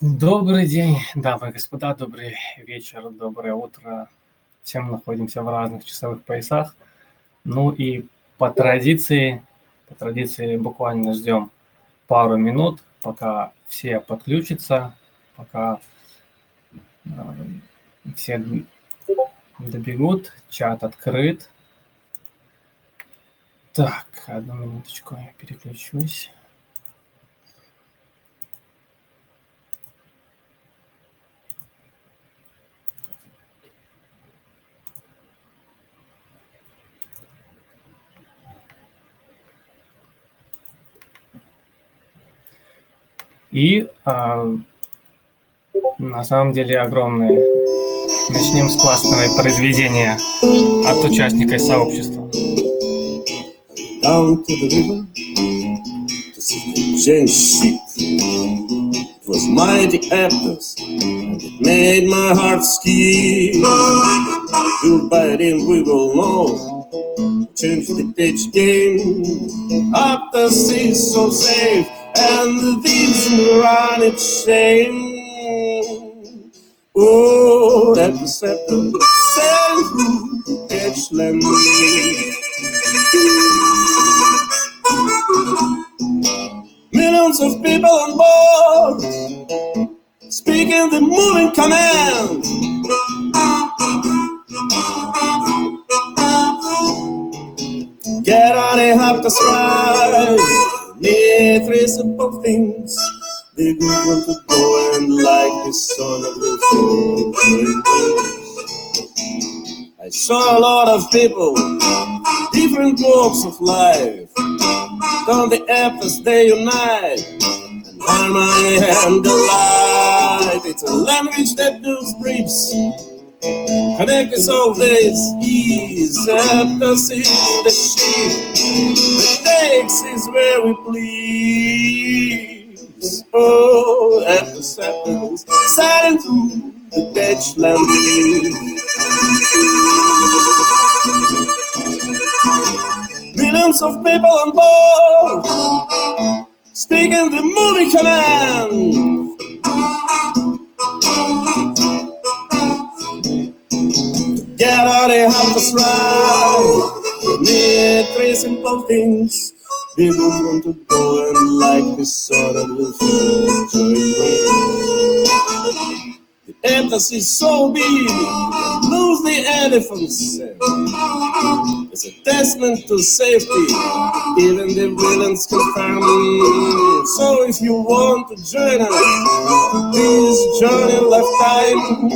Добрый день, дамы и господа, добрый вечер, доброе утро. Все мы находимся в разных часовых поясах. Ну и по традиции буквально ждем пару минут, пока все подключатся, пока все добегут, чат открыт. Так, одну минуточку, я переключусь. И на самом деле огромные. Начнем с классного произведения от участника сообщества. Down to the river to see James sheep. It was mighty Aptos, it made my heart skip. You'll buy it in, we will know. Change the page game. Aptos is so safe. And the thieves run at shame. Oh, that was at the self-catchland. Millions of people on board, speaking the moving command. Get on and have to slide. Mere three simple things, they do want to go and like the son of the food. I saw a lot of people, different walks of life. Down the Aptos they unite, and harmony and delight. It's a language that builds bridges, connect us always ease. Aptos is the sheep. Takes is where we please. Oh, at the settles, silent through the Dutch land. Millions of people on board, speaking the movie command. Get out and help us ride. Mere three simple things, they don't want to go and like this sort of the future. The Aptos is so big, lose the elephants. It's a testament to safety, even the villains can find. So if you want to join us, please join in lifetime.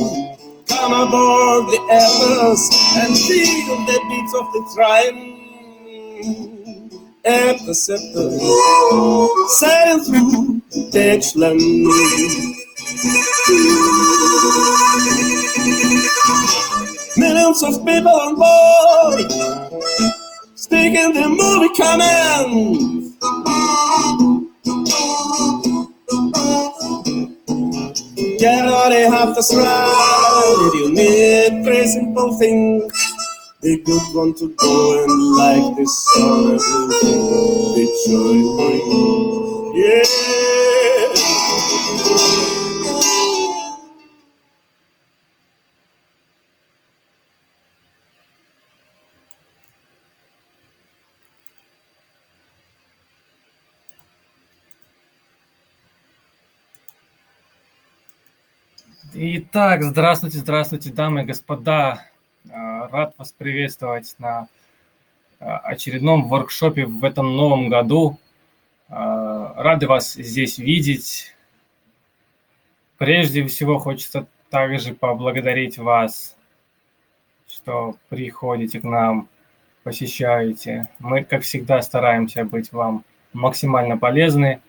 Come aboard the Aptos and feel the beats of the triumph. Aptos, Aptos, sailing through the Dutchland. Millions of people on board, speaking the movie command. Get out and have to ride. You need three simple things, the good one to go and like this song, the joy bring. Yeah. Итак, здравствуйте, дамы и господа. Рад вас приветствовать на очередном воркшопе в этом новом году. Рады вас здесь видеть. Прежде всего, хочется также поблагодарить вас, что приходите к нам, посещаете. Мы, как всегда, стараемся быть вам максимально полезны,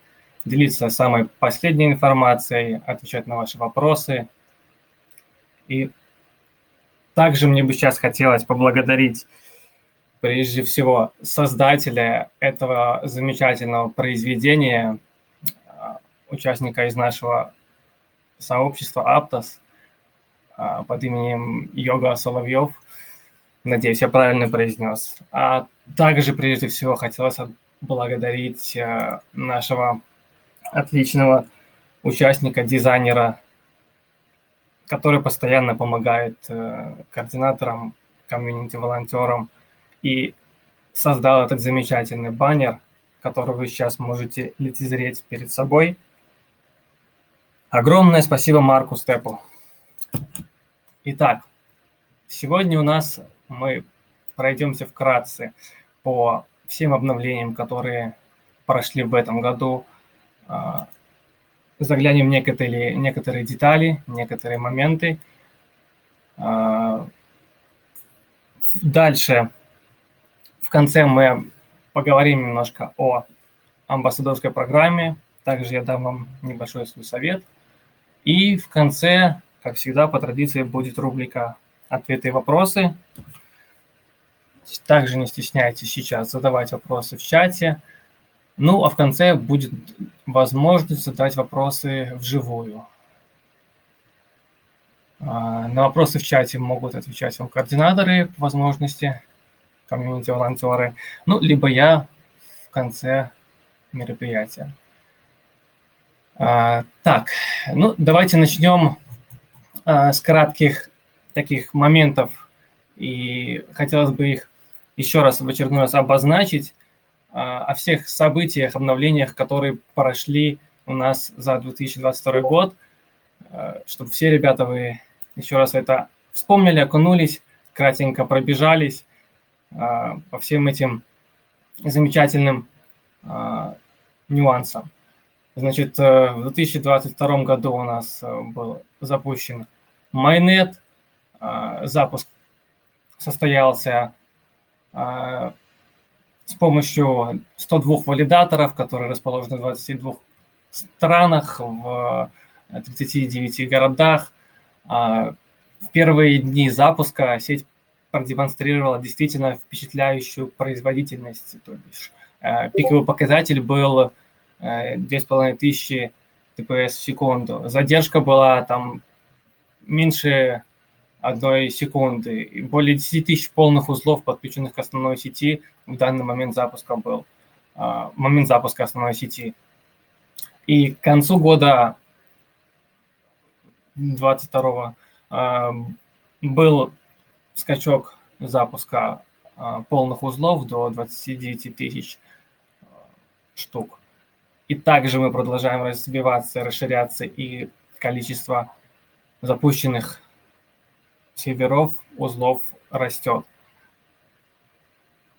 делиться самой последней информацией, отвечать на ваши вопросы. И также мне бы сейчас хотелось поблагодарить прежде всего создателя этого замечательного произведения, участника из нашего сообщества Aptos под именем Йога Соловьев. Надеюсь, я правильно произнес. А также прежде всего хотелось благодарить нашего отличного участника, дизайнера, который постоянно помогает координаторам, комьюнити-волонтерам, и создал этот замечательный баннер, который вы сейчас можете лицезреть перед собой. Огромное спасибо Марку Степу. Итак, сегодня у нас мы пройдемся вкратце по всем обновлениям, которые прошли в этом году. Заглянем в некоторые детали, некоторые моменты. Дальше, в конце мы поговорим немножко о амбассадорской программе. Также я дам вам небольшой свой совет. И в конце, как всегда, по традиции будет рубрика «Ответы и вопросы». Также не стесняйтесь сейчас задавать вопросы в чате. Ну, а в конце будет возможность задать вопросы вживую. На вопросы в чате могут отвечать вам координаторы по возможности, комьюнити-волонтеры, ну, либо я в конце мероприятия. Так, ну, давайте начнем с кратких таких моментов, и хотелось бы их еще раз в очередной раз обозначить, о всех событиях, обновлениях, которые прошли у нас за 2022 год, чтобы все ребята вы еще раз это вспомнили, окунулись, кратенько пробежались по всем этим замечательным нюансам. Значит, в 2022 году у нас был запущен Mainnet, запуск состоялся с помощью 102 валидаторов, которые расположены в 22 странах, в 39 городах. В первые дни запуска сеть продемонстрировала действительно впечатляющую производительность. То бишь, пиковый показатель был 2500 TPS в секунду. Задержка была там меньше 1 секунды. И более 10 тысяч полных узлов, подключенных к основной сети, в данный момент запуска был. Момент запуска основной сети. И к концу года 22-го был скачок запуска полных узлов до 29 тысяч штук. И также мы продолжаем развиваться, расширяться, и количество запущенных серверов, узлов растет.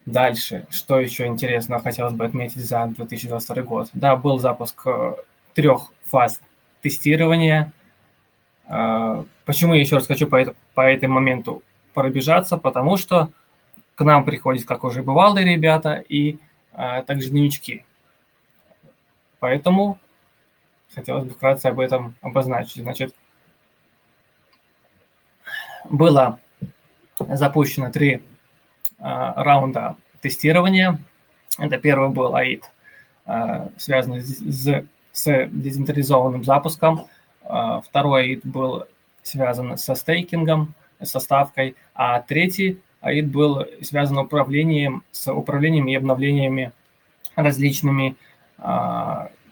Дальше, что еще интересно, хотелось бы отметить за 2022 год. Да, был запуск 3 фаз тестирования. Почему я еще раз хочу по этому моменту пробежаться? Потому что к нам приходят, как уже бывало, ребята, и также новички. Поэтому хотелось бы вкратце об этом обозначить. Значит, было запущено 3 раунда тестирования. Это первый был AID, связанный с децентрализованным запуском. Второй AID был связан со стейкингом, со ставкой. А третий AID был связан с управлением и обновлениями различными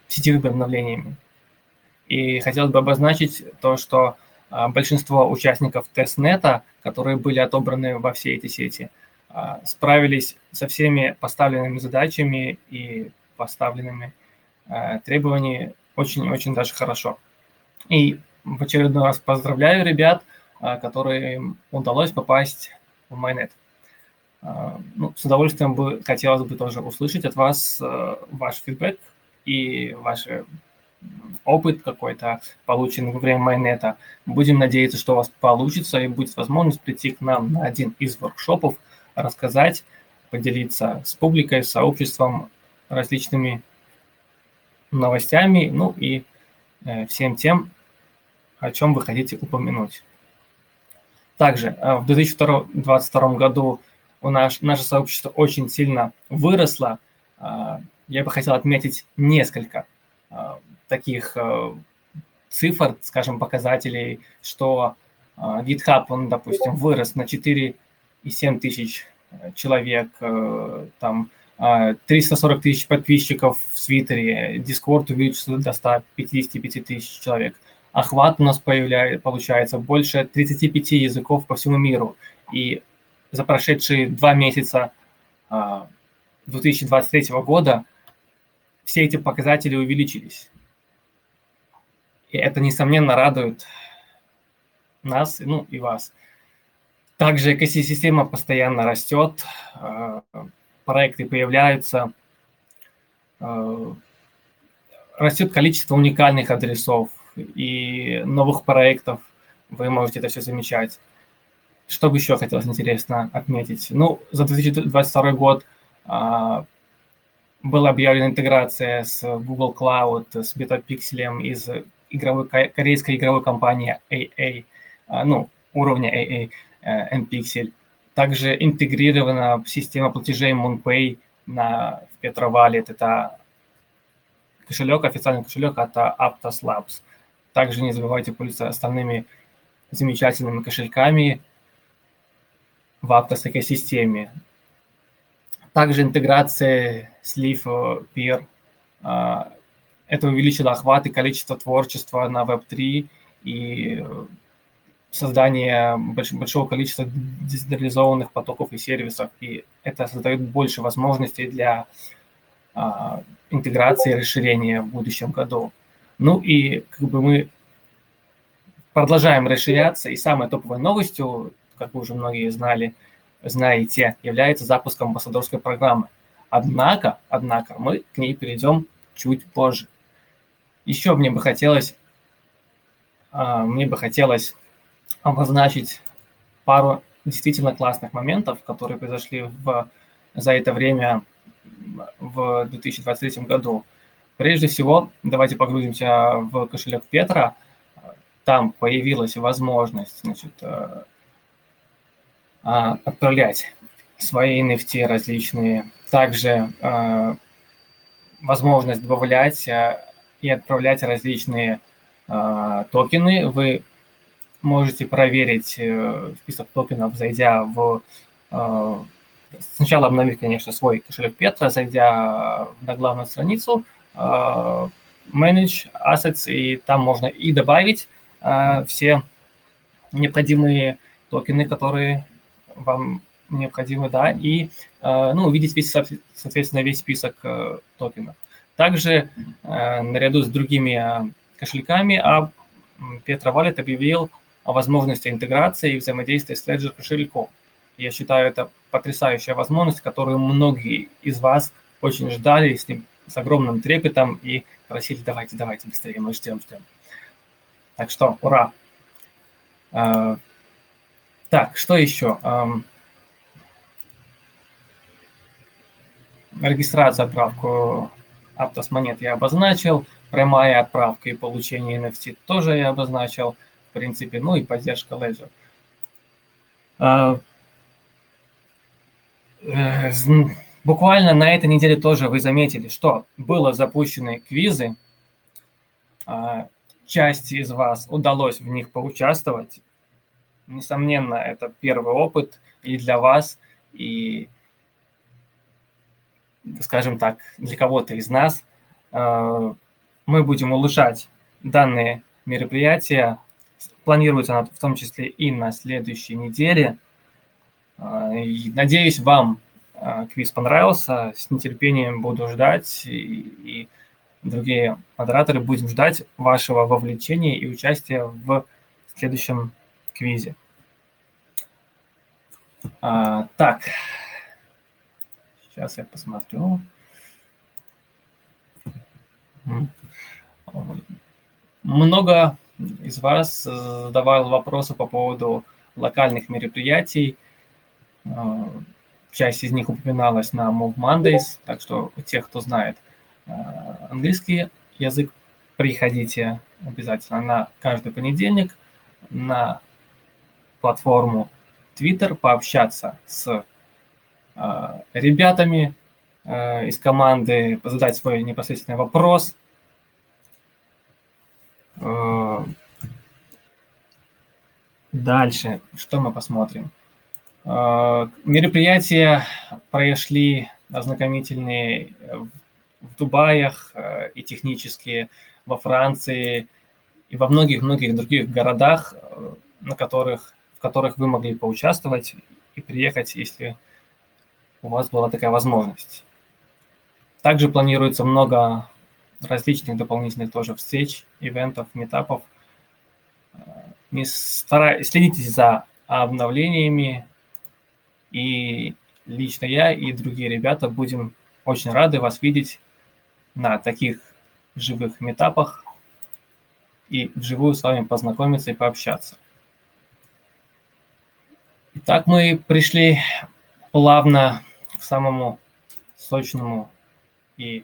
сетевыми обновлениями. И хотелось бы обозначить то, что большинство участников тестнета, которые были отобраны во всей этой сети, справились со всеми поставленными задачами и поставленными требованиями очень-очень даже хорошо. И в очередной раз поздравляю ребят, которым удалось попасть в Mainnet. Ну, с удовольствием хотелось бы тоже услышать от вас ваш фидбэк и ваш опыт какой-то, полученный во время Майнета. Будем надеяться, что у вас получится и будет возможность прийти к нам на один из воркшопов, рассказать, поделиться с публикой, с сообществом различными новостями, ну и всем тем, о чем вы хотите упомянуть. Также в 2022 году наше сообщество очень сильно выросло. Я бы хотел отметить несколько таких цифр, скажем, показателей, что GitHub, он, допустим, вырос на 4,7 тысяч человек, там 340 тысяч подписчиков в Твиттере, Discord увеличился до 155 тысяч человек. Охват у нас получается больше 35 языков по всему миру. И за прошедшие 2 месяца 2023 года все эти показатели увеличились. И это, несомненно, радует нас, ну и вас. Также экосистема постоянно растет, проекты появляются, растет количество уникальных адресов и новых проектов. Вы можете это все замечать. Что бы еще хотелось интересно отметить? Ну, за 2022 год была объявлена интеграция с Google Cloud, с бета-пикселем из корейской игровой компании AA, ну, уровня AA, M-Pixel. Также интегрирована система платежей MoonPay на Petra Wallet. Это кошелек, официальный кошелек от Aptos Labs. Также не забывайте пользоваться остальными замечательными кошельками в Aptos экосистеме. Также интеграция с Leaf Peer. Это увеличило охват и количество творчества на Web3 и создание большого количества децентрализованных потоков и сервисов, и это создает больше возможностей для интеграции и расширения в будущем году. Ну и как бы мы продолжаем расширяться, и самой топовой новостью, как вы уже многие знаете, является запуск амбассадорской программы. Однако мы к ней перейдем чуть позже. Еще мне бы хотелось обозначить пару действительно классных моментов, которые произошли за это время в 2023 году. Прежде всего, давайте погрузимся в кошелек Petra. Там появилась возможность, отправлять свои NFT различные. Также возможность добавлять и отправлять различные токены. Вы можете проверить список токенов, зайдя сначала обновив, конечно, свой кошелек Petra, зайдя на главную страницу, Manage Assets, и там можно и добавить все необходимые токены, которые вам необходимы, да, и увидеть весь список токенов. Также наряду с другими кошельками Petra Wallet объявил о возможности интеграции и взаимодействия с Ledger кошельком. Я считаю, это потрясающая возможность, которую многие из вас очень ждали, с огромным трепетом, и просили: давайте, быстрее, мы ждем. Так что, ура! Так, что еще? Регистрацию, отправку Aptos монет я обозначил, прямая отправка и получение NFT тоже я обозначил, в принципе, ну и поддержка Ledger. Буквально на этой неделе тоже вы заметили, что были запущены квизы, части из вас удалось в них поучаствовать. Несомненно, это первый опыт и для вас, и, скажем так, для кого-то из нас. Мы будем улучшать данные мероприятия. Планируется оно в том числе и на следующей неделе. Надеюсь, вам квиз понравился. С нетерпением буду ждать, и другие модераторы будем ждать вашего вовлечения и участия в следующем квизе. Так, сейчас я посмотрю. Много из вас задавало вопросы по поводу локальных мероприятий. Часть из них упоминалась на Move Mondays, так что те, кто знает английский язык, приходите обязательно на каждый понедельник на платформу Twitter пообщаться с ребятами из команды, задать свой непосредственный вопрос. Дальше, что мы посмотрим? Мероприятия прошли ознакомительные в Дубаях и технические во Франции и во многих-многих других городах, в которых вы могли поучаствовать и приехать, если у вас была такая возможность. Также планируется много различных дополнительных тоже встреч, ивентов, митапов. Следите за обновлениями, и лично я и другие ребята будем очень рады вас видеть на таких живых митапах и вживую с вами познакомиться и пообщаться. Итак, мы пришли плавно к самому сочному и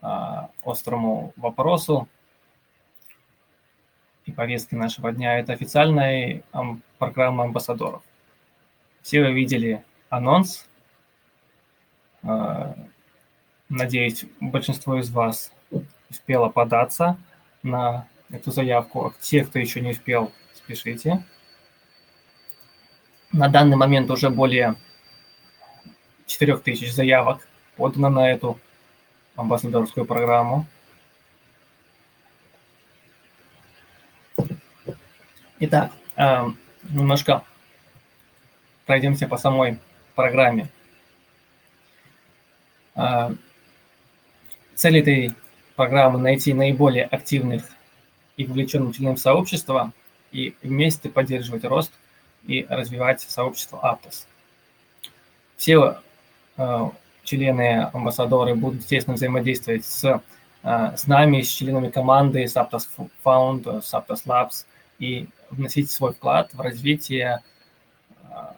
острому вопросу и повестке нашего дня. Это официальная программа амбассадоров. Все вы видели анонс. Надеюсь, большинство из вас успело податься на эту заявку. А те, кто еще не успел, спешите. На данный момент уже более 4000 заявок подано на эту амбассадорскую программу. Итак, немножко пройдемся по самой программе. Цель этой программы – найти наиболее активных и вовлеченных членов сообщества и вместе поддерживать рост и развивать сообщество Aptos. Все члены-амбассадоры будут, естественно, взаимодействовать с нами, с членами команды, с Aptos Found, с Aptos Labs и вносить свой вклад в развитие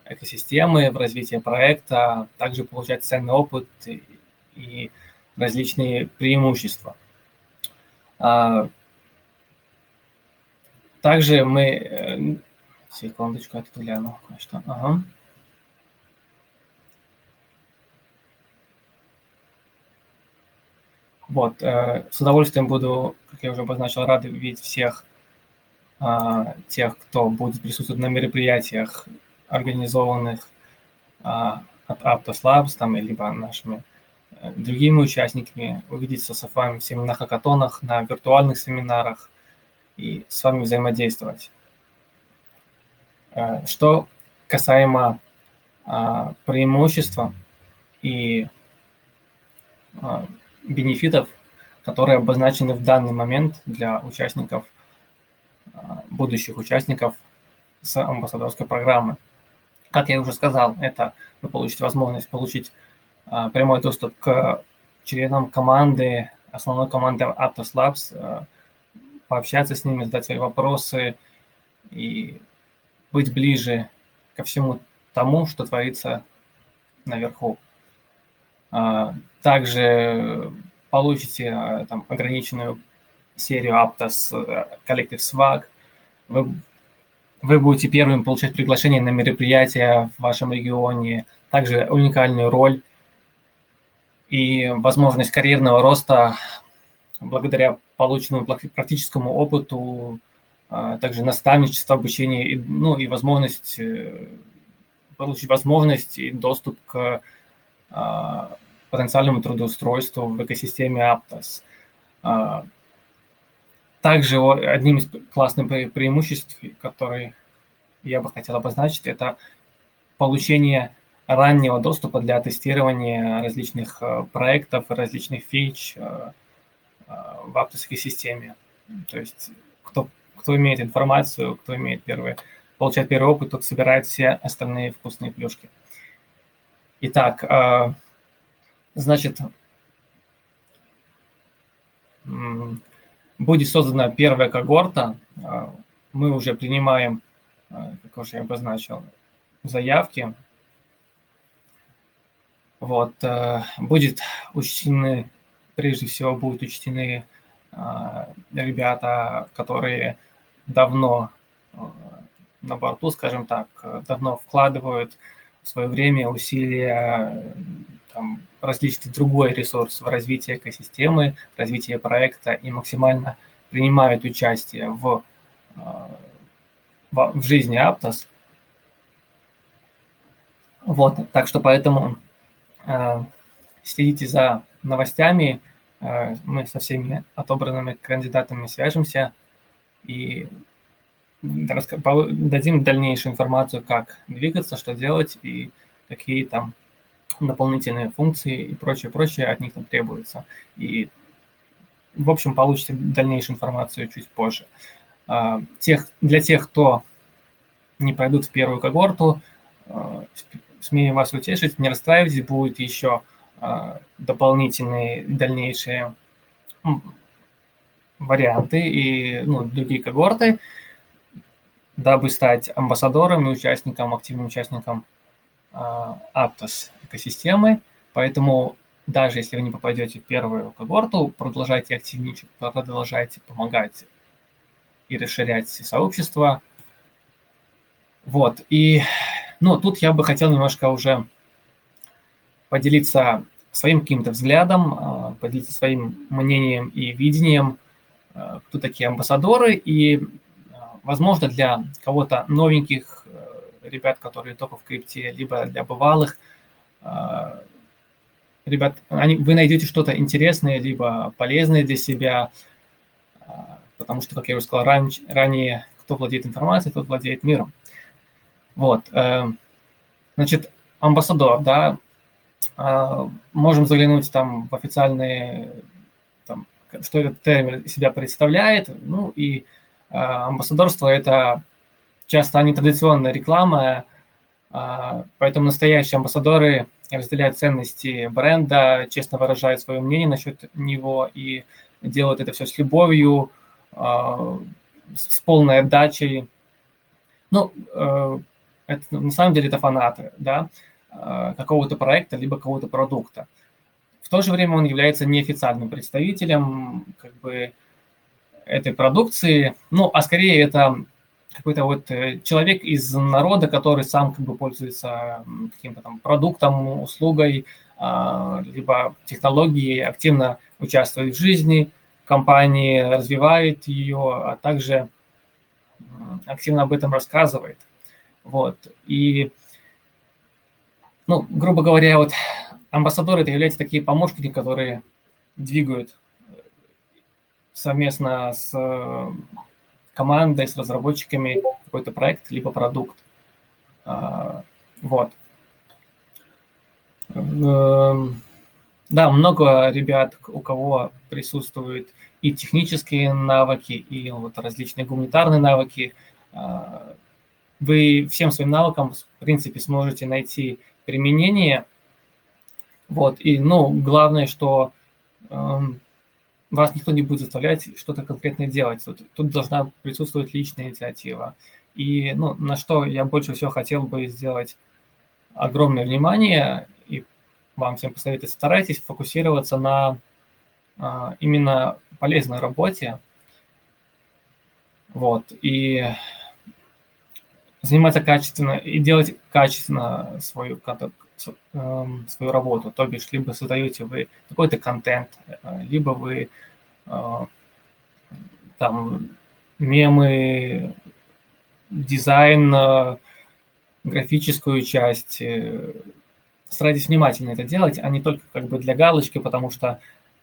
экосистемы, в развитие проекта, также получать ценный опыт и различные преимущества. Также мы... Секундочку, я тут гляну кое-что. Ага. Вот, с удовольствием буду, как я уже обозначил, рад видеть всех тех, кто будет присутствовать на мероприятиях, организованных от Aptos Labs, там, либо нашими другими участниками, увидеться с вами всеми на хакатонах, на виртуальных семинарах и с вами взаимодействовать. Что касаемо преимущества и бенефитов, которые обозначены в данный момент для участников, будущих участников с амбассадорской программы. Как я уже сказал, это вы получите возможность получить прямой доступ к членам команды, основной команды Aptos Labs, пообщаться с ними, задать свои вопросы и быть ближе ко всему тому, что творится наверху. Также получите там ограниченную серию Aptos Collective Swag. Вы будете первым получать приглашение на мероприятия в вашем регионе, также уникальную роль и возможность карьерного роста благодаря полученному практическому опыту, также наставничество, обучение, ну и возможность получить возможность и доступ к потенциальному трудоустройству в экосистеме Aptos. Также одним из классных преимуществ, которые я бы хотел обозначить, это получение раннего доступа для тестирования различных проектов и различных фич в Aptos экосистеме. То есть кто имеет информацию, кто имеет получает первый опыт, тот собирает все остальные вкусные плюшки. Итак, значит, будет создана первая когорта. Мы уже принимаем, как уже я обозначил, заявки. Вот, прежде всего будут учтены ребята, которые давно на борту, скажем так, давно вкладывают свое время, усилия, там, различный другой ресурс в развитие экосистемы, развитие проекта и максимально принимают участие в жизни Aptos. Вот, так что поэтому Следите за новостями. Мы со всеми отобранными кандидатами свяжемся и дадим дальнейшую информацию, как двигаться, что делать и какие там дополнительные функции и прочее от них там требуется. И, в общем, получите дальнейшую информацию чуть позже. Для тех, кто не пройдут в первую когорту, смею вас утешить, не расстраивайтесь, будет еще дополнительные дальнейшие варианты и другие когорты, дабы стать амбассадором и участником, активным участником Aptos экосистемы. Поэтому даже если вы не попадете в первую когорту, продолжайте активничать, продолжайте помогать и расширять сообщество. Вот. И тут я бы хотел немножко уже поделиться своим каким-то взглядом, поделиться своим мнением и видением, кто такие амбассадоры. И, возможно, для кого-то новеньких ребят, которые только в крипте, либо для бывалых ребят, вы найдете что-то интересное, либо полезное для себя, потому что, как я уже сказал ранее, кто владеет информацией, тот владеет миром. Вот. Значит, амбассадор, да, можем заглянуть там в официальные, там, что этот термин себя представляет. И амбассадорство – это часто нетрадиционная реклама, поэтому настоящие амбассадоры разделяют ценности бренда, честно выражают свое мнение насчет него и делают это все с любовью, с полной отдачей. Это, на самом деле, это фанаты, да, какого-то проекта, либо какого-то продукта. В то же время он является неофициальным представителем как бы этой продукции, а скорее это какой-то вот человек из народа, который сам как бы пользуется каким-то там продуктом, услугой, либо технологией, активно участвует в жизни компании, развивает ее, а также активно об этом рассказывает. Вот. И, грубо говоря, вот амбассадоры – это являются такие помощники, которые двигают совместно с командой, с разработчиками какой-то проект, либо продукт. Вот. Да, много ребят, у кого присутствуют и технические навыки, и вот различные гуманитарные навыки. Вы всем своим навыкам, в принципе, сможете найти применение. Вот. И, главное, что вас никто не будет заставлять что-то конкретное делать. Тут должна присутствовать личная инициатива. И на что я больше всего хотел бы сделать огромное внимание, и вам всем посоветую, старайтесь фокусироваться на именно полезной работе. Вот. И заниматься качественно и делать качественно свою работу. То бишь, либо создаете вы какой-то контент, либо вы там мемы, дизайн, графическую часть. Старайтесь внимательно это делать, а не только как бы для галочки, потому что,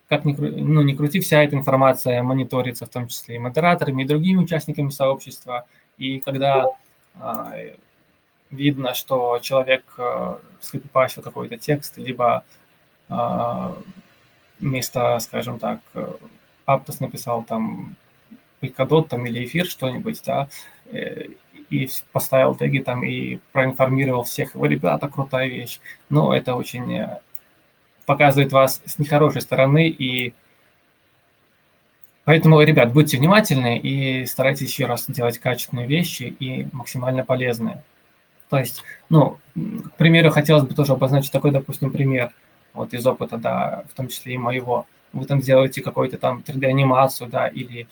как ни крути, вся эта информация мониторится, в том числе и модераторами, и другими участниками сообщества. И когда видно, что человек скопипастил какой-то текст, либо вместо, скажем так, Aptos написал там Polkadot там, или эфир что-нибудь, да, и поставил теги там и проинформировал всех его ребята, крутая вещь. Это очень показывает вас с нехорошей стороны, и поэтому, ребят, будьте внимательны и старайтесь еще раз делать качественные вещи и максимально полезные. То есть, к примеру, хотелось бы тоже обозначить такой, допустим, пример вот из опыта, да, в том числе и моего. Вы там делаете какую-то там 3D-анимацию, да, или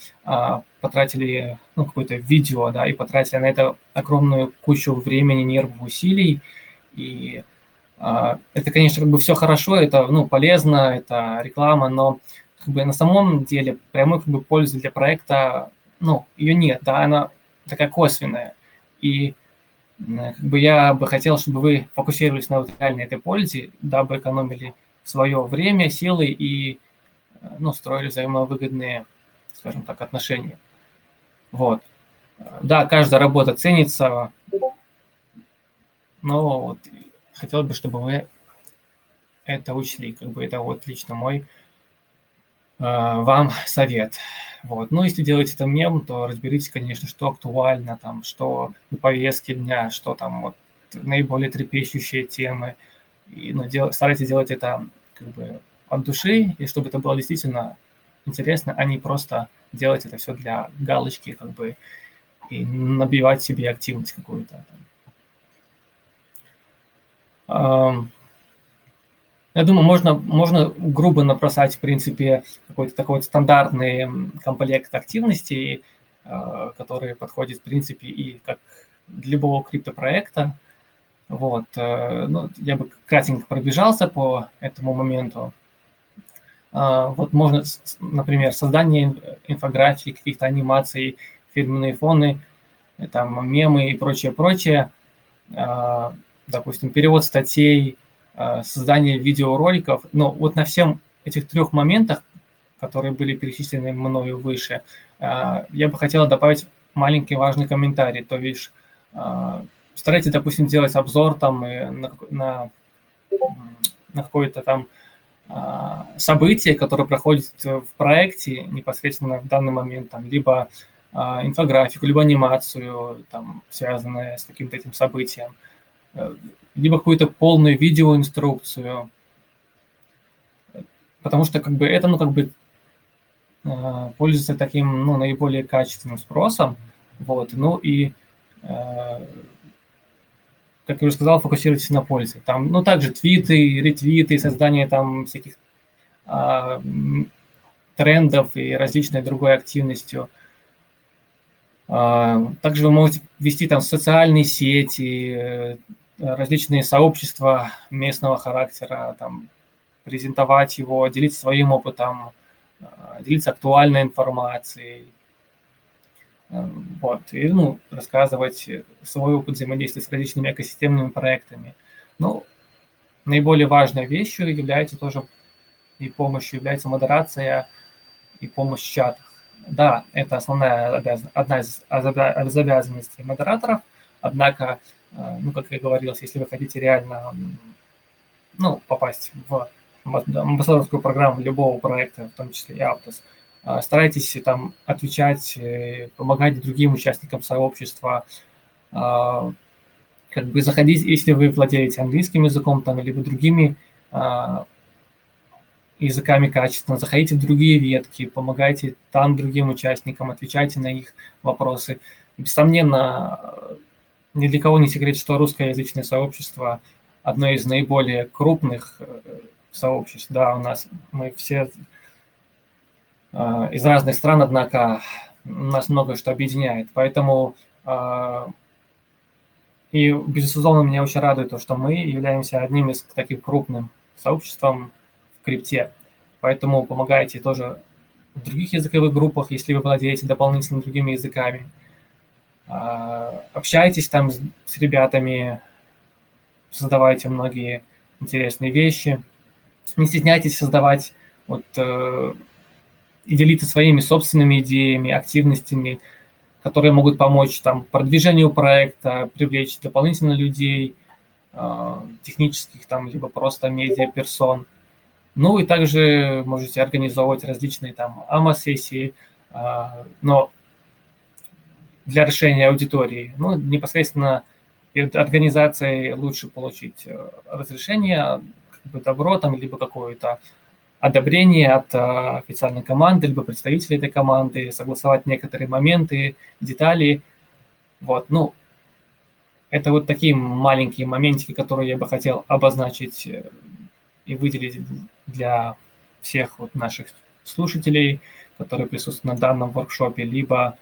потратили какое-то видео, да, и потратили на это огромную кучу времени, нервов, усилий. И это, конечно, как бы все хорошо, это, полезно, это реклама, но как бы на самом деле прямой как бы пользы для проекта, ее нет, да, она такая косвенная. И как бы я бы хотел, чтобы вы фокусировались на вот реальной этой пользе, дабы экономили свое время, силы и строили взаимовыгодные, скажем так, отношения. Вот. Да, каждая работа ценится, но вот хотелось бы, чтобы вы это учли. Это вот лично мой вам совет. Вот. Ну, если делаете это мем, то разберитесь, конечно, что актуально, там, что на повестке дня, что там вот, наиболее трепещущие темы. И, старайтесь делать это от души, и чтобы это было действительно интересно, а не просто делать это все для галочки, и набивать себе активность какую-то. Я думаю, можно грубо набросать, в принципе, какой-то такой вот стандартный комплект активностей, который подходит, в принципе, и как для любого криптопроекта. Вот. Я бы кратенько пробежался по этому моменту. Вот можно, например, создание инфографий, каких-то анимаций, фирменные фоны, там, мемы и прочее-прочее. Допустим, перевод статей, создание видеороликов. Но вот на всем этих трех моментах, которые были перечислены мною выше, я бы хотел добавить маленький важный комментарий. То есть старайтесь, допустим, делать обзор там, на какое-то там событие, которое проходит в проекте непосредственно в данный момент, там, либо инфографику, либо анимацию, там, связанную с каким-то этим событием, либо какую-то полную видеоинструкцию, потому что это пользуется таким наиболее качественным спросом. Вот. Ну и, как я уже сказал, фокусируйтесь на пользе. Там, также твиты, ретвиты, создание там всяких трендов и различной другой активностью. Также вы можете вести там социальные сети, различные сообщества местного характера, там, презентовать его, делиться своим опытом, делиться актуальной информацией, вот, и рассказывать свой опыт взаимодействия с различными экосистемными проектами. Наиболее важной вещью является модерация и помощь в чатах. Да, это одна из обязанностей модераторов, однако, как я говорил, если вы хотите реально попасть в амбассадорскую программу любого проекта, в том числе и Aptos, старайтесь там отвечать, помогать другим участникам сообщества, заходить, если вы владеете английским языком, там, либо другими языками качественно, заходите в другие ветки, помогайте там другим участникам, отвечайте на их вопросы. Бессомненно, ни для кого не секрет, что русскоязычное сообщество одно из наиболее крупных сообществ. Да, у нас мы все из разных стран, однако нас много что объединяет. Поэтому, и безусловно, меня очень радует то, что мы являемся одним из таких крупных сообществ в крипте. Поэтому помогайте тоже в других языковых группах, если вы владеете дополнительно другими языками. Общайтесь там с ребятами, создавайте многие интересные вещи. Не стесняйтесь создавать и делиться своими собственными идеями, активностями, которые могут помочь там продвижению проекта, привлечь дополнительно людей, технических там, либо просто медиаперсон. И также можете организовывать различные там АМА-сессии, но для решения аудитории. Непосредственно перед организацией лучше получить разрешение, добро там, либо какое-то одобрение от официальной команды, либо представителей этой команды, согласовать некоторые моменты, детали. Вот, это вот такие маленькие моментики, которые я бы хотел обозначить и выделить для всех вот наших слушателей, которые присутствуют на данном воркшопе, либо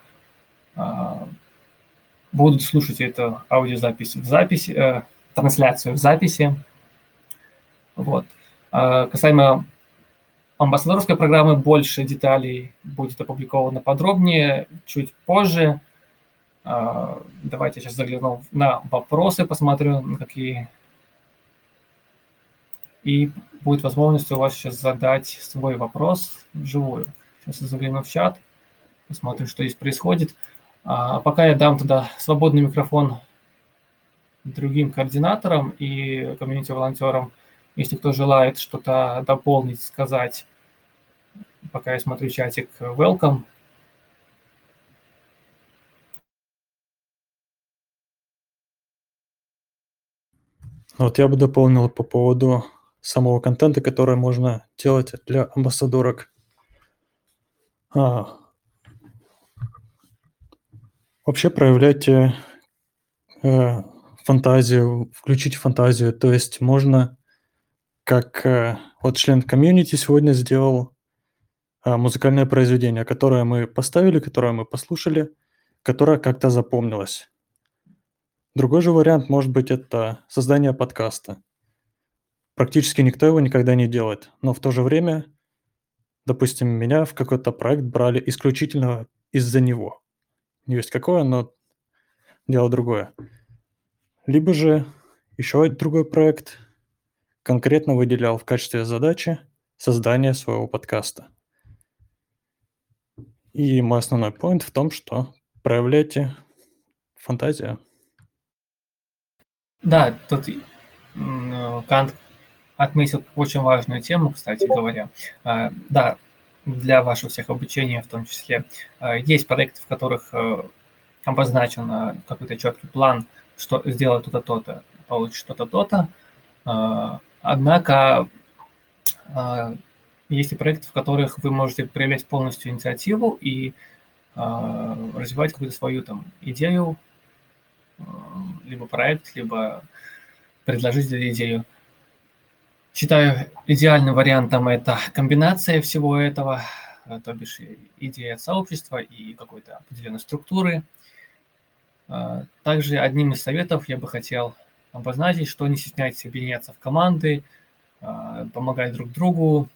будут слушать эту аудиозапись трансляцию в записи. Вот. Касаемо амбассадорской программы, больше деталей будет опубликовано подробнее чуть позже. Давайте я сейчас загляну на вопросы, посмотрю, на какие. и будет возможность у вас сейчас задать свой вопрос вживую. Сейчас я загляну в чат, посмотрю, что здесь происходит. А пока я дам туда свободный микрофон другим координаторам и комьюнити-волонтерам, если кто желает что-то дополнить, сказать, пока я смотрю чатик, welcome. Вот я бы дополнил по поводу самого контента, который можно делать для амбассадорок. Вообще проявляйте фантазию, включите фантазию. То есть можно, как вот член комьюнити сегодня сделал музыкальное произведение, которое мы поставили, которое мы послушали, которое как-то запомнилось. Другой же вариант может быть это создание подкаста. Практически никто его никогда не делает, но в то же время, допустим, меня в какой-то проект брали исключительно из-за него. Не есть какое, но дело другое. Либо же еще другой проект конкретно выделял в качестве задачи создание своего подкаста. И мой основной поинт в том, что проявляйте фантазию. Да, тут Кант отметил очень важную тему, кстати говоря. Да, для вашего всех обучения в том числе. Есть проекты, в которых обозначен какой-то четкий план, что сделать то-то, то-то, получишь что-то, то-то. Однако есть и проекты, в которых вы можете проявлять полностью инициативу и развивать какую-то свою там идею, либо проект, либо предложить идею. Считаю идеальным вариантом это комбинация всего этого, то бишь идея от сообщества и какой-то определенной структуры. Также одним из советов я бы хотел обозначить, что не стесняйтесь объединяться в команды, помогать друг другу,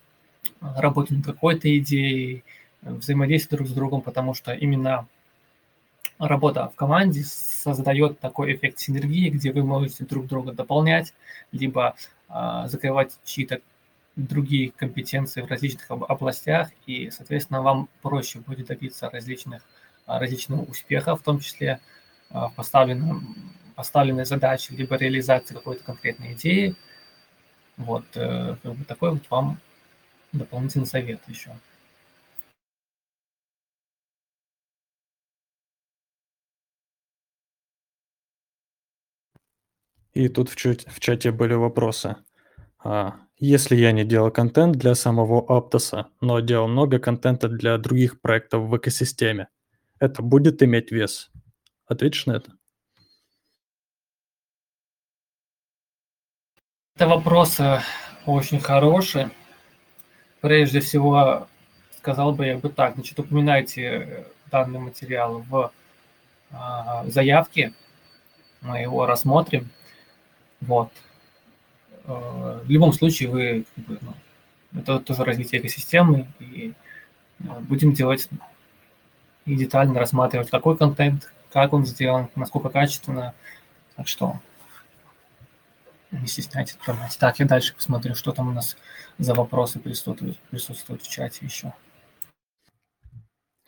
работать над какой-то идеей, взаимодействовать друг с другом, потому что именно работа в команде создает такой эффект синергии, где вы можете друг друга дополнять, либо закрывать чьи-то другие компетенции в различных областях, и, соответственно, вам проще будет добиться различных успехов, в том числе поставленной задачи, либо реализации какой-то конкретной идеи. Вот такой вот вам дополнительный совет еще. И тут в чате были вопросы. Если я не делал контент для самого Aptos, но делал много контента для других проектов в экосистеме, это будет иметь вес? Ответишь на это? Это вопрос очень хороший. Прежде всего, сказал бы я бы так, значит, упоминайте данный материал в заявке, мы его рассмотрим. Вот. В любом случае, вы это тоже развитие экосистемы, и будем делать и детально рассматривать, какой контент, как он сделан, насколько качественно. Так что не стесняйтесь отправлять. Так, я дальше посмотрю, что там у нас за вопросы присутствуют в чате еще.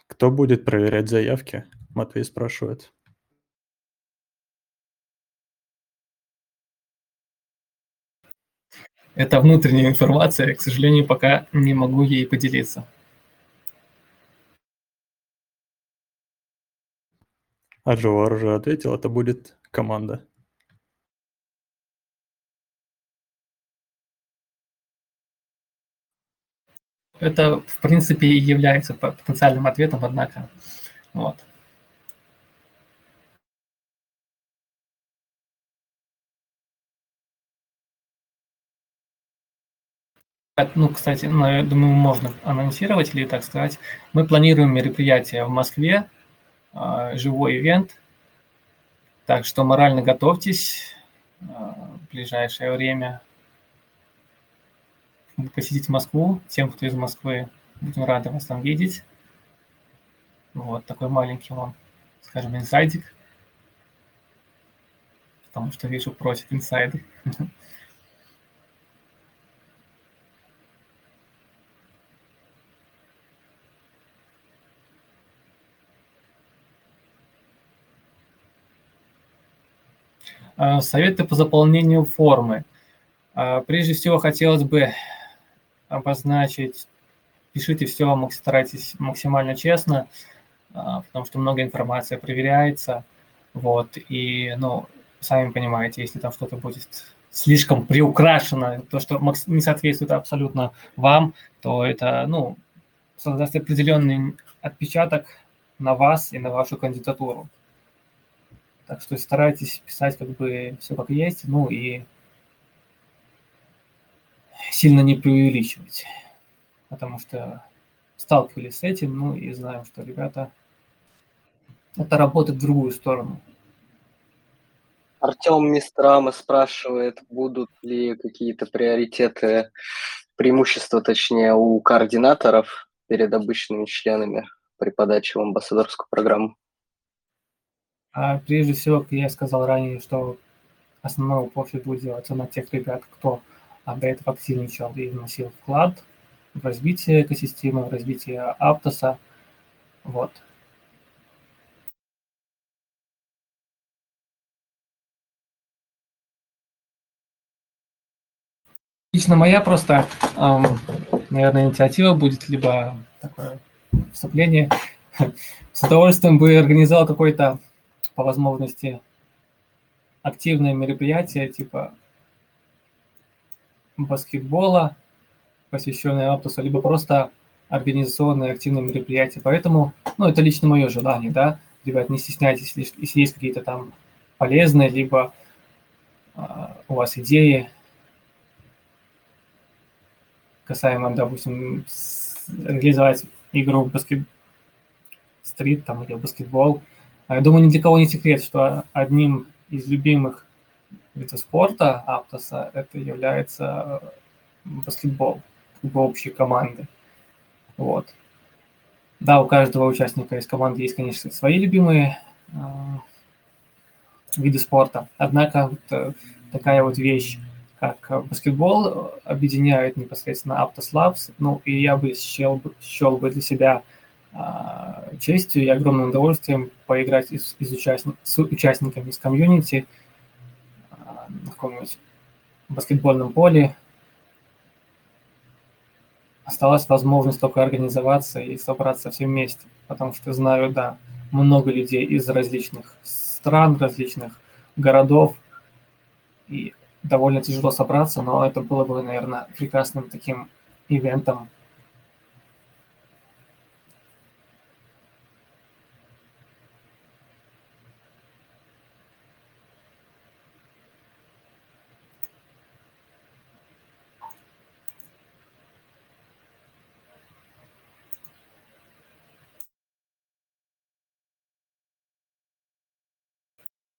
Кто будет проверять заявки? Матвей спрашивает. Это внутренняя информация, к сожалению, пока не могу ей поделиться. Аджуар уже ответил, это будет команда. Это, в принципе, и является потенциальным ответом, однако. Вот. Ну, кстати, я думаю, можно анонсировать или так сказать. Мы планируем мероприятие в Москве, живой ивент. Так что морально готовьтесь в ближайшее время посетить Москву. Тем, кто из Москвы, будем рады вас там видеть. Вот такой маленький вам, скажем, инсайдик. Потому что вижу, просит инсайды. советы по заполнению формы. Прежде всего, хотелось бы обозначить, пишите все, старайтесь максимально честно, потому что много информации проверяется. Вот, и, ну, сами понимаете, если там что-то будет слишком приукрашено, то, что не соответствует абсолютно вам, то это, ну, создаст определенный отпечаток на вас и на вашу кандидатуру. Так что старайтесь писать как бы все как есть, ну и сильно не преувеличивать, потому что сталкивались с этим, ну и знаем, что, ребята, это работает в другую сторону. Артем Мистрама спрашивает, будут ли какие-то приоритеты, преимущества, точнее, у координаторов перед обычными членами при подаче в амбассадорскую программу? Прежде всего, как я сказал ранее, что основной упор будет делаться на тех ребят, кто до этого активничал и вносил вклад в развитие экосистемы, в развитие Аптоса. Вот. Лично моя просто, наверное, инициатива будет, либо такое вступление. С удовольствием бы организовал какое-то, по возможности, активное мероприятие типа баскетбола, посвященное Аптосу, либо просто организационное активное мероприятие. Поэтому, ну, это лично мое желание, да. Ребят, не стесняйтесь, если есть какие-то там полезные, либо у вас идеи, касаемо, допустим, реализовать игру в баскет-стрит там, или в баскетбол. Я думаю, ни для кого не секрет, что одним из любимых видов спорта Аптоса это является баскетбол, как бы общей команды. Вот. Да, у каждого участника из команды есть, конечно, свои любимые виды спорта, однако вот такая вот вещь, как баскетбол, объединяет непосредственно Aptos Labs, ну и я бы счел бы для себя честью и огромным удовольствием поиграть с участниками из комьюнити на каком-нибудь баскетбольном поле. Осталась возможность только организоваться и собраться все вместе, потому что знаю, да, много людей из различных стран, различных городов, и довольно тяжело собраться, но это было бы, наверное, прекрасным таким ивентом.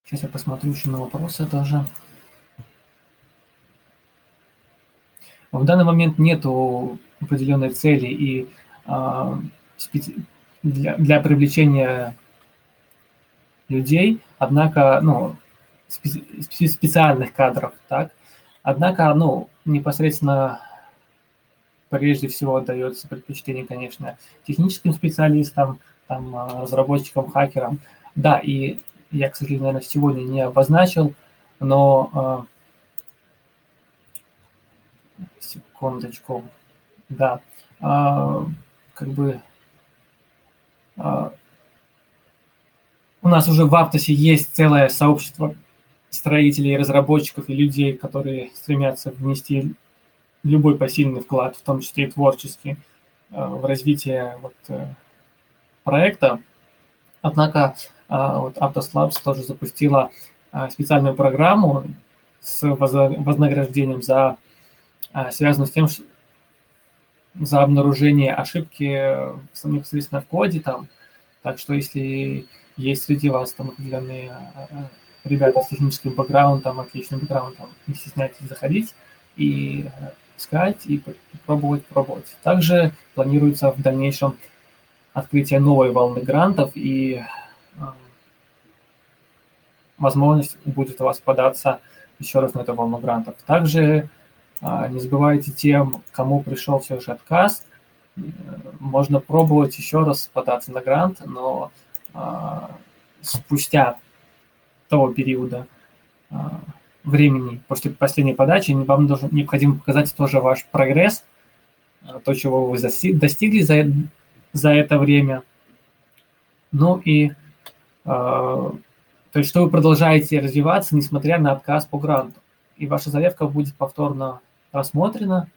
Сейчас я посмотрю еще на вопросы тоже. В данный момент нет определенной цели и для привлечения людей, однако, ну, специальных кадров, так. Однако, ну, непосредственно прежде всего дается предпочтение, конечно, техническим специалистам, там, разработчикам, хакерам. Да, и я, к сожалению, наверное, сегодня не обозначил, но... Секундочку. Да. Как бы у нас уже в Аптосе есть целое сообщество строителей, разработчиков и людей, которые стремятся внести любой посильный вклад, в том числе и творческий, в развитие вот, проекта. Однако вот Aptos Labs тоже запустила специальную программу с вознаграждением за связано с тем, что за обнаружение ошибки непосредственно в коде там. Так что если есть среди вас там определенные ребята с техническим бэкграундом, отличным бэкграундом, не стесняйтесь заходить и искать, и пробовать. Также планируется в дальнейшем открытие новой волны грантов, и возможность будет у вас податься еще раз на эту волну грантов. Также не забывайте тем, кому пришел все же отказ. Можно пробовать еще раз податься на грант, но спустя того периода времени после последней подачи, вам необходимо показать тоже ваш прогресс, то, чего вы достигли за это время. Ну и то есть, что вы продолжаете развиваться, несмотря на отказ по гранту. И ваша заявка будет повторно рассмотрена.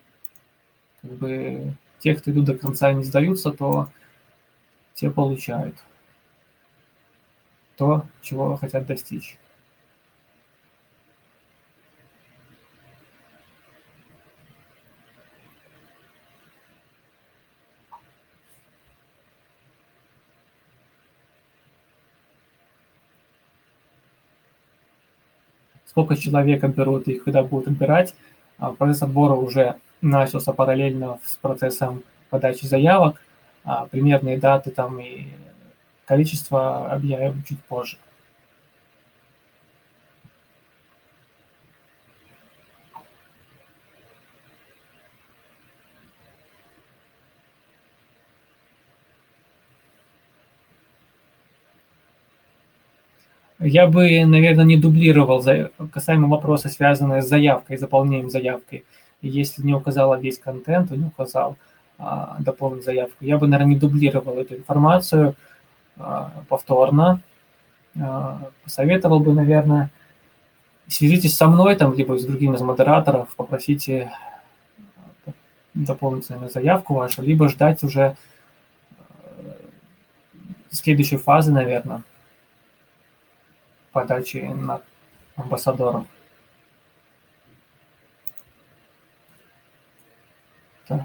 Как бы те, кто идут до конца и не сдаются, то те получают то, чего хотят достичь. Сколько человек отберут их, когда будут отбирать. Процесс отбора уже начался параллельно с процессом подачи заявок. Примерные даты там и количество объявим чуть позже. Я бы, наверное, не дублировал касаемо вопроса, связанного с заявкой, заполнением заявки. Если не указала весь контент, то не указал дополнить заявку. Я бы, наверное, не дублировал эту информацию повторно. Посоветовал бы, наверное, свяжитесь со мной, там, либо с другим из модераторов, попросите дополнительную заявку вашу, либо ждать уже следующей фазы, наверное, подачи на амбассадоров. Так.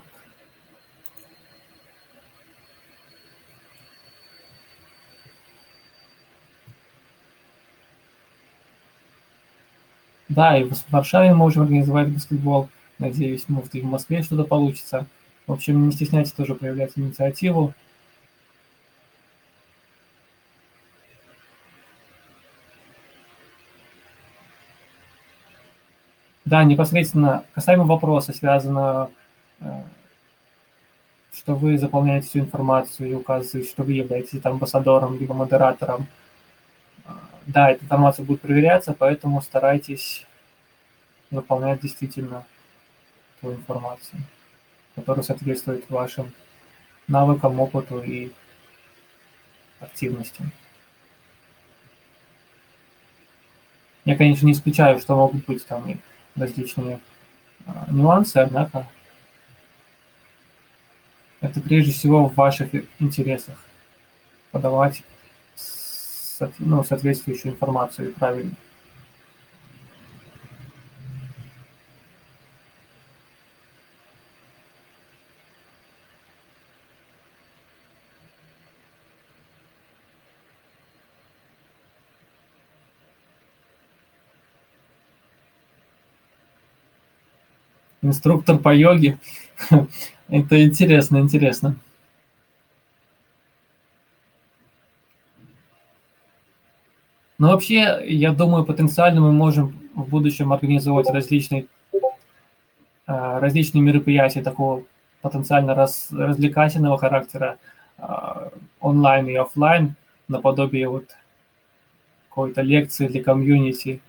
Да, и в Варшаве можем организовать баскетбол. Надеюсь, может, и в Москве что-то получится. В общем, не стесняйтесь тоже проявлять инициативу. Да, непосредственно касаемо вопроса, связано, что вы заполняете всю информацию и указываете, что вы являетесь амбассадором либо модератором. Да, эта информация будет проверяться, поэтому старайтесь заполнять действительно ту информацию, которая соответствует вашим навыкам, опыту и активности. Я, конечно, не исключаю, что могут быть там и различные нюансы, однако это прежде всего в ваших интересах подавать соответствующую информацию правильно. Инструктор по йоге. Это интересно, интересно. Но вообще, я думаю, потенциально мы можем в будущем организовать различные мероприятия такого потенциально развлекательного характера онлайн и офлайн, наподобие вот какой-то лекции для комьюнити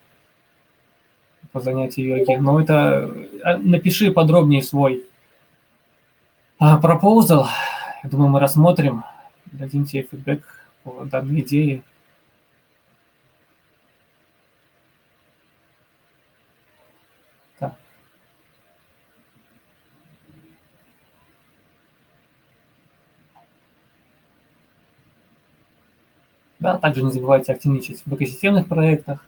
по занятию йоги. Но это напиши подробнее свой пропозал. Я думаю, мы рассмотрим, дадим тебе фидбэк по данной идее. Так. Да, также не забывайте активничать в экосистемных проектах.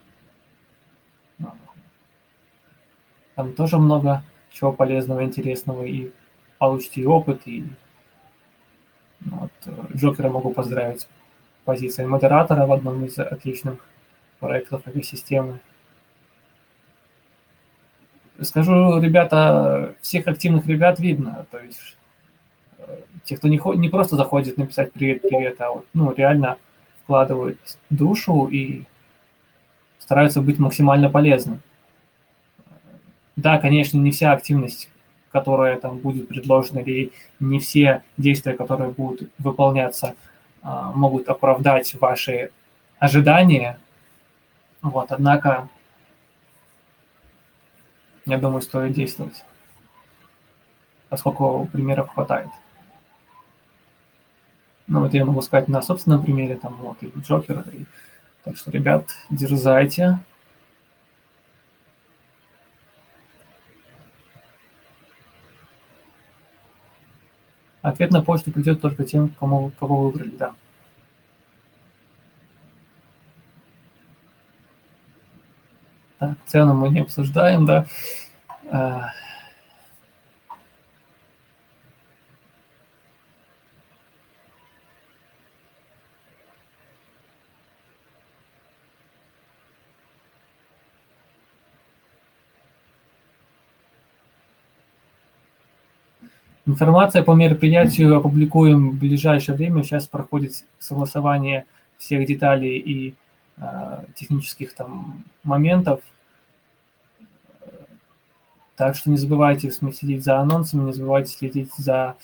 Там тоже много чего полезного, интересного, и получите и опыт, и вот, Джокера могу поздравить с позицией модератора в одном из отличных проектов экосистемы. Скажу, ребята, всех активных ребят видно, то есть те, кто не просто заходит написать «привет-привет», а вот, реально вкладывают душу и стараются быть максимально полезным. Да, конечно, не вся активность, которая там будет предложена, или не все действия, которые будут выполняться, могут оправдать ваши ожидания. Вот, однако я думаю, стоит действовать, поскольку примеров хватает. Ну, вот я могу сказать на собственном примере, там, вот, и Джокер, и... Так что, ребят, дерзайте. Ответ на почту придет только тем, кого выбрали, да. Так, цену мы не обсуждаем, да. Информация по мероприятию опубликуем в ближайшее время. Сейчас проходит согласование всех деталей и технических там моментов. Так что не забывайте следить за анонсами, не забывайте следить за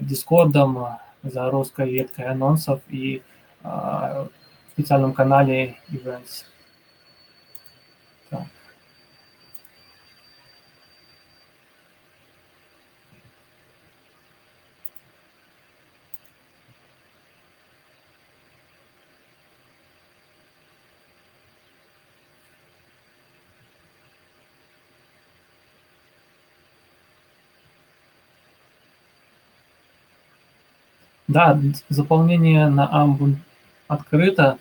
Дискордом, за русской веткой анонсов и в специальном канале Events. Так. Да, заполнение на Амбу открыто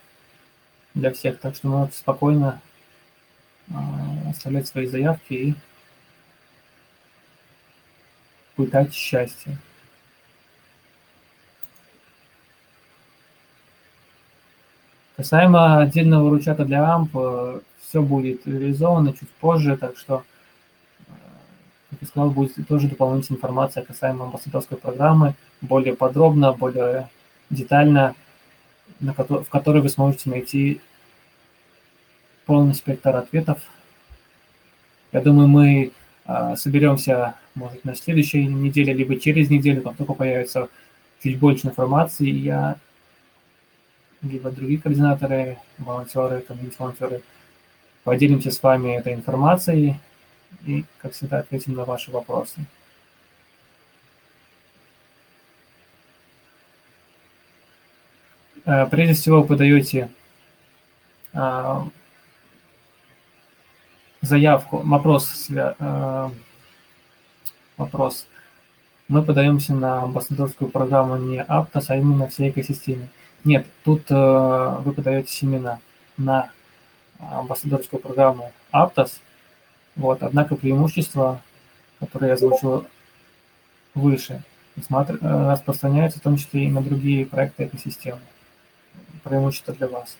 для всех, так что можете спокойно оставлять свои заявки и пытать счастье. Касаемо отдельного ручата для Амб, все будет реализовано чуть позже, так что, как я сказал, будет тоже дополнительная информация касаемо амбассадорской программы, более подробно, более детально, в которой вы сможете найти полный спектр ответов. Я думаю, мы соберемся, может, на следующей неделе, либо через неделю, как только появится чуть больше информации, я, либо другие координаторы, волонтеры, комьюнити-волонтеры, поделимся с вами этой информацией и, как всегда, ответим на ваши вопросы. Прежде всего, вы подаете заявку, вопрос. Мы подаемся на амбассадорскую программу не Aptos, а именно всей экосистеме. Нет, тут вы подаетесь именно на амбассадорскую программу Aptos. Вот, однако преимущества, которые я озвучил выше, распространяются в том числе и на другие проекты экосистемы. Преимущество для вас.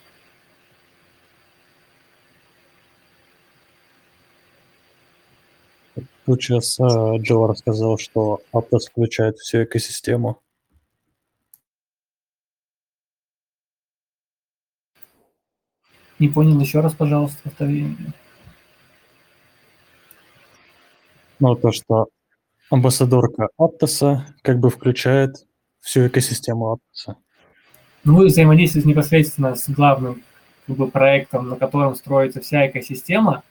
Тут сейчас Джо рассказал, что Aptos включает всю экосистему. Не понял, еще раз, пожалуйста, повтори. Ну, то, что амбассадорка Aptos как бы включает всю экосистему Aptos. Ну, вы взаимодействуете непосредственно с главным как бы, проектом, на котором строится вся экосистема,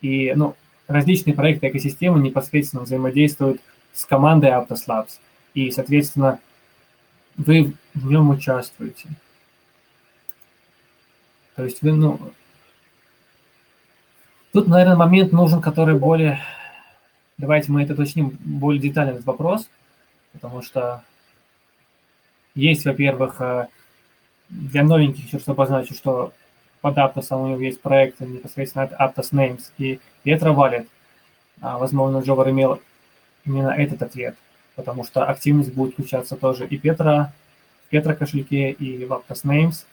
и ну, различные проекты экосистемы непосредственно взаимодействуют с командой Aptos Labs, и, соответственно, вы в нем участвуете. То есть вы, ну... Тут, наверное, момент нужен, который более... Давайте мы это уточним, более детально этот вопрос, потому что есть, во-первых... Для новеньких еще что обозначу, что под Aptos у него есть проекты непосредственно от Aptos Names и Petra Wallet. Возможно, Джовар имел именно этот ответ, потому что активность будет включаться тоже и в Petra кошельке, и в Aptos Names.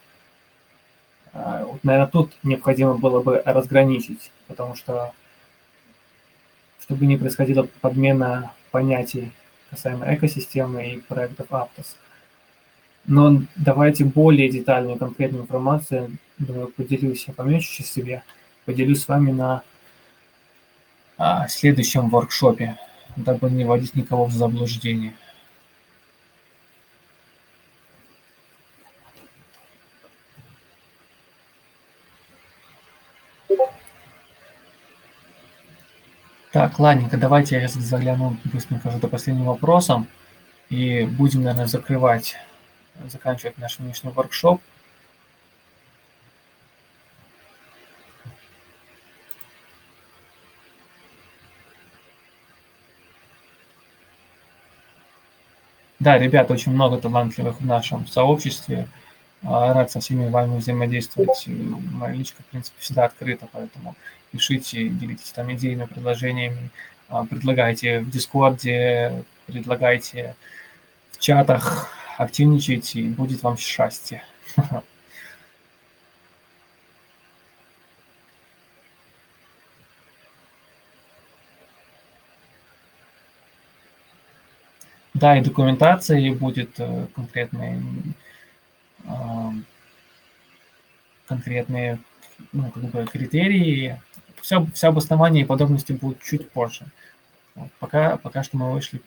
Вот, наверное, тут необходимо было бы разграничить, потому что, чтобы не происходила подмена понятий касаемо экосистемы и проектов Aptos. Но давайте более детальную, конкретную информацию, думаю, поделюсь, я помечу сейчас себе, поделюсь с вами на следующем воркшопе, дабы не вводить никого в заблуждение. Так, ладненько, давайте я загляну быстренько уже до последнего вопроса. И будем, наверное, заканчивать наш нынешний воркшоп. Да, ребят, очень много талантливых в нашем сообществе. Рад со всеми вами взаимодействовать. Моя личка, в принципе, всегда открыта, поэтому пишите, делитесь там идеями, предложениями, предлагайте в Дискорде, предлагайте в чатах, активничайте, и будет вам счастье. Да, и документация, и будет конкретные критерии. Все обоснование и подробности будут чуть позже. Вот, пока что мы вышли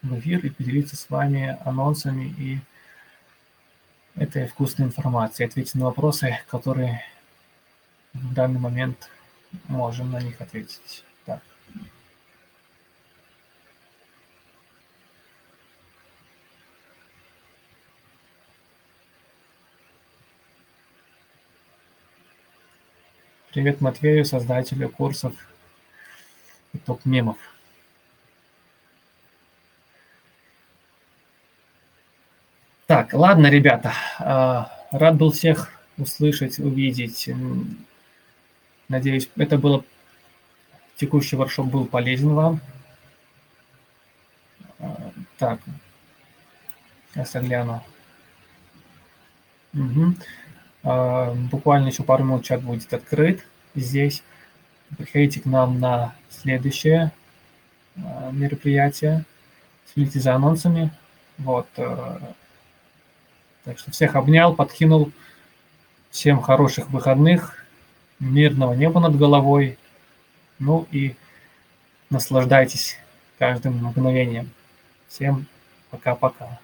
в эфир и поделиться с вами анонсами и этой вкусной информацией, ответить на вопросы, которые в данный момент можем на них ответить. Так. Привет Матвею, создателю курсов и топ-мемов. Так, ладно, ребята. Рад был всех услышать, увидеть. Надеюсь, текущий воркшоп был полезен вам. Так, я загляну. Угу. Буквально еще пару минут чат будет открыт здесь. Приходите к нам на следующее мероприятие. Следите за анонсами. Вот. Так что всех обнял, подкинул. Всем хороших выходных, мирного неба над головой. Ну и наслаждайтесь каждым мгновением. Всем пока-пока.